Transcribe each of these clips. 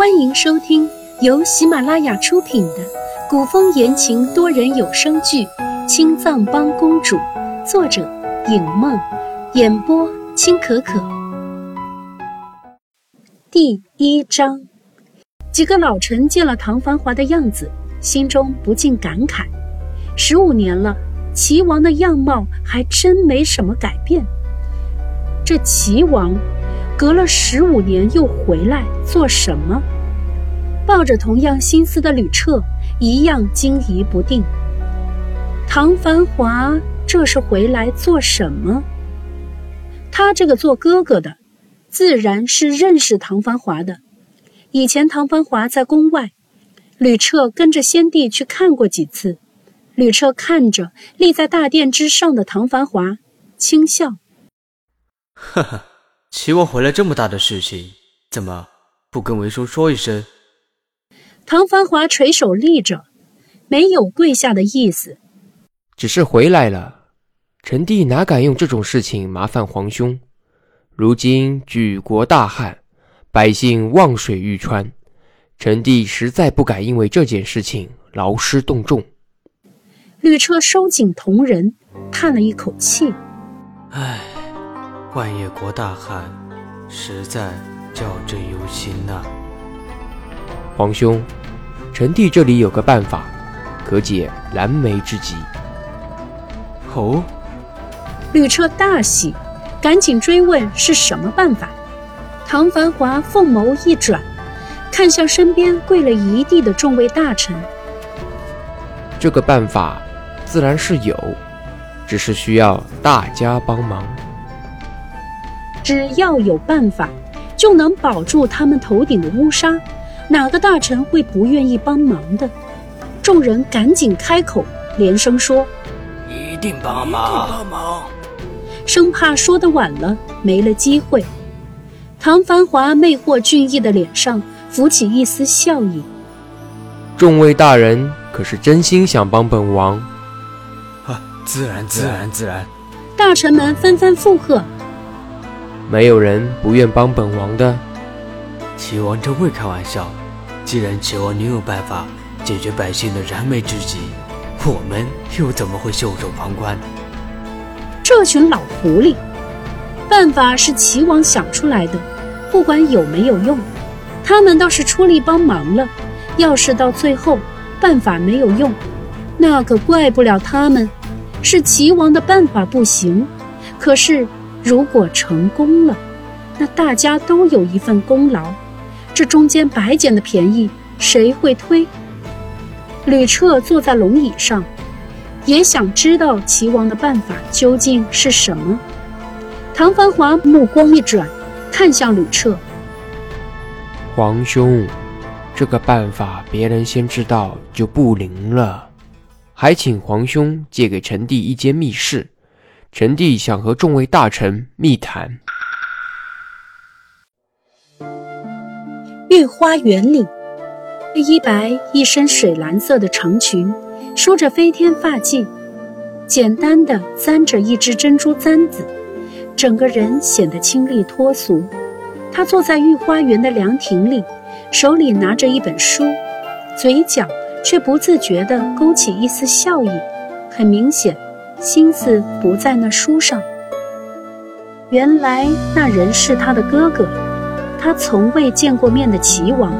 欢迎收听由喜马拉雅出品的古风言情多人有声剧《青藏帮公主》，作者影梦，演播清可可。第一章，几个老臣见了唐繁华的样子，心中不禁感慨，15年了，齐王的样貌还真没什么改变。这齐王隔了15年又回来做什么？抱着同样心思的吕彻一样惊疑不定。唐繁华这是回来做什么？他这个做哥哥的自然是认识唐繁华的，以前唐繁华在宫外，吕彻跟着先帝去看过几次。吕彻看着立在大殿之上的唐繁华轻笑，哈哈，齐王回来这么大的事情，怎么不跟为兄说一声？唐繁华垂手立着，没有跪下的意思。只是回来了，臣弟哪敢用这种事情麻烦皇兄。如今举国大旱，百姓望水欲穿，臣弟实在不敢因为这件事情劳师动众。吕彻收紧瞳仁，叹了一口气，唉，万叶国大旱，实在叫朕忧心呐。皇兄，臣弟这里有个办法，可解燃眉之急。哦？吕彻大喜，赶紧追问是什么办法。唐繁华凤眸一转，看向身边跪了一地的众位大臣。这个办法自然是有，只是需要大家帮忙。只要有办法，就能保住他们头顶的乌纱，哪个大臣会不愿意帮忙的？众人赶紧开口，连声说：“一定帮忙！”生怕说得晚了，没了机会。唐繁华魅惑俊逸的脸上浮起一丝笑意：“众位大人可是真心想帮本王？”啊，自然！大臣们纷纷附和。没有人不愿帮本王的。齐王真会开玩笑，既然齐王您有办法解决百姓的燃眉之急，我们又怎么会袖手旁观？这群老狐狸，办法是齐王想出来的，不管有没有用，他们倒是出力帮忙了。要是到最后办法没有用，那可怪不了他们，是齐王的办法不行。可是如果成功了，那大家都有一份功劳，这中间白捡的便宜谁会推？吕彻坐在龙椅上，也想知道齐王的办法究竟是什么。唐繁华目光一转，看向吕彻：皇兄，这个办法别人先知道就不灵了，还请皇兄借给臣弟一间密室，臣弟想和众位大臣密谈。御花园里，一白一身水蓝色的长裙，梳着飞天发髻，简单的簪着一只珍珠簪子，整个人显得清丽脱俗。他坐在御花园的凉亭里，手里拿着一本书，嘴角却不自觉地勾起一丝笑意，很明显心思不在那书上。原来那人是他的哥哥，他从未见过面的齐王。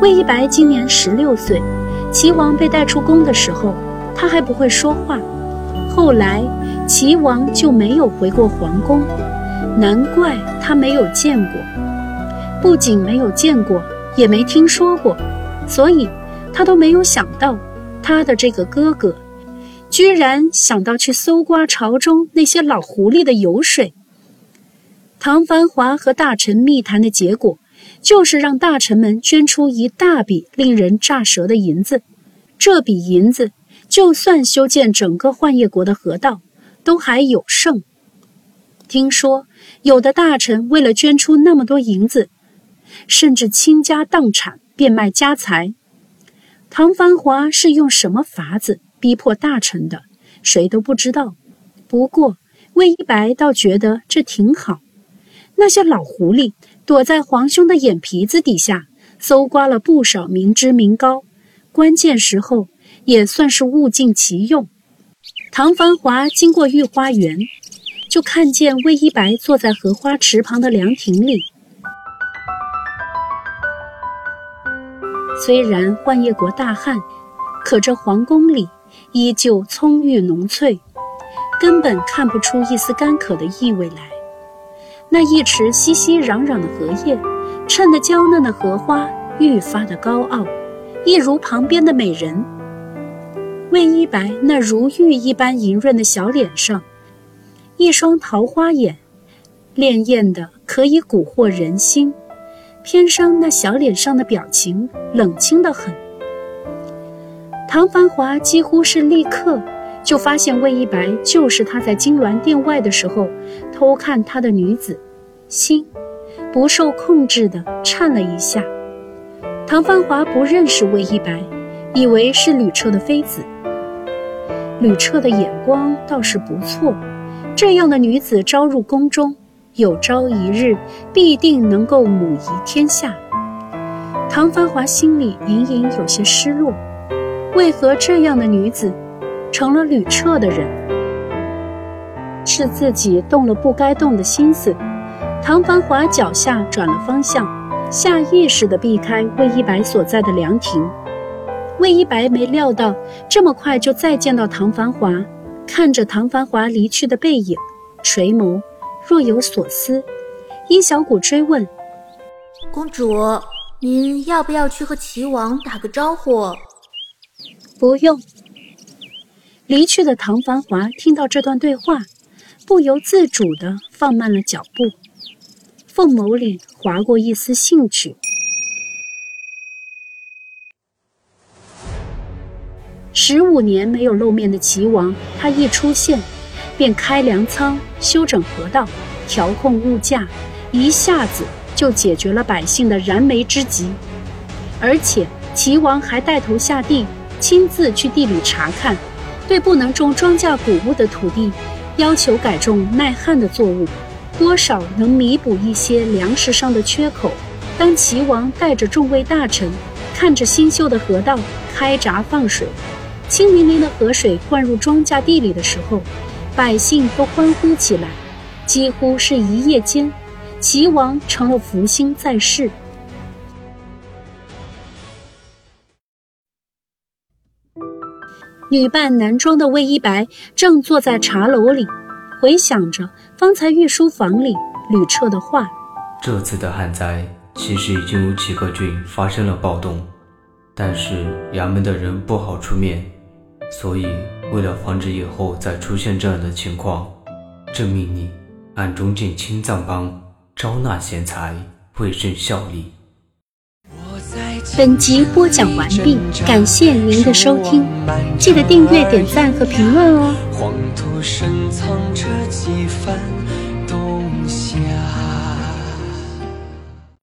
魏一白今年16岁，齐王被带出宫的时候，他还不会说话，后来齐王就没有回过皇宫，难怪他没有见过。不仅没有见过，也没听说过，所以他都没有想到他的这个哥哥居然想到去搜刮朝中那些老狐狸的油水。唐繁华和大臣密谈的结果，就是让大臣们捐出一大笔令人咋舌的银子。这笔银子就算修建整个幻夜国的河道，都还有剩。听说有的大臣为了捐出那么多银子，甚至倾家荡产，变卖家财。唐繁华是用什么法子逼迫大臣的，谁都不知道。不过魏一白倒觉得这挺好，那些老狐狸躲在皇兄的眼皮子底下，搜刮了不少民脂民膏，关键时候也算是物尽其用。唐繁华经过御花园，就看见魏一白坐在荷花池旁的凉亭里。虽然幻夜国大旱，可这皇宫里依旧葱郁浓翠，根本看不出一丝干渴的意味来。那一池熙熙攘攘的荷叶，衬得娇嫩的荷花愈发的高傲，一如旁边的美人。魏一白那如玉一般莹润的小脸上，一双桃花眼潋滟的可以蛊惑人心，偏生那小脸上的表情冷清得很。唐繁华几乎是立刻就发现魏一白就是他在金銮殿外的时候偷看他的女子，心不受控制地颤了一下。唐繁华不认识魏一白，以为是吕彻的妃子。吕彻的眼光倒是不错，这样的女子招入宫中，有朝一日必定能够母仪天下。唐繁华心里隐隐有些失落，为何这样的女子成了吕彻的人？是自己动了不该动的心思。唐繁华脚下转了方向，下意识地避开魏一白所在的凉亭。魏一白没料到这么快就再见到唐繁华，看着唐繁华离去的背影，垂眸若有所思。殷小谷追问：公主，您要不要去和齐王打个招呼？不用。离去的唐繁华听到这段对话，不由自主地放慢了脚步，凤眸里划过一丝兴趣。15年没有露面的齐王，他一出现便开粮仓、修整河道、调控物价，一下子就解决了百姓的燃眉之急。而且齐王还带头下地，亲自去地里查看，对不能种庄稼谷物的土地要求改种耐旱的作物，多少能弥补一些粮食上的缺口。当齐王带着众位大臣看着新修的河道开闸放水，清淋淋的河水灌入庄稼地里的时候，百姓都欢呼起来。几乎是一夜间，齐王成了福星在世。女扮男装的魏一白正坐在茶楼里，回想着方才御书房里吕彻的话。这次的旱灾其实已经有几个郡发生了暴动，但是衙门的人不好出面，所以为了防止以后再出现这样的情况，朕命你暗中进青藏帮，招纳贤才，为朕效力。本集播讲完毕，感谢您的收听，记得订阅、点赞和评论哦。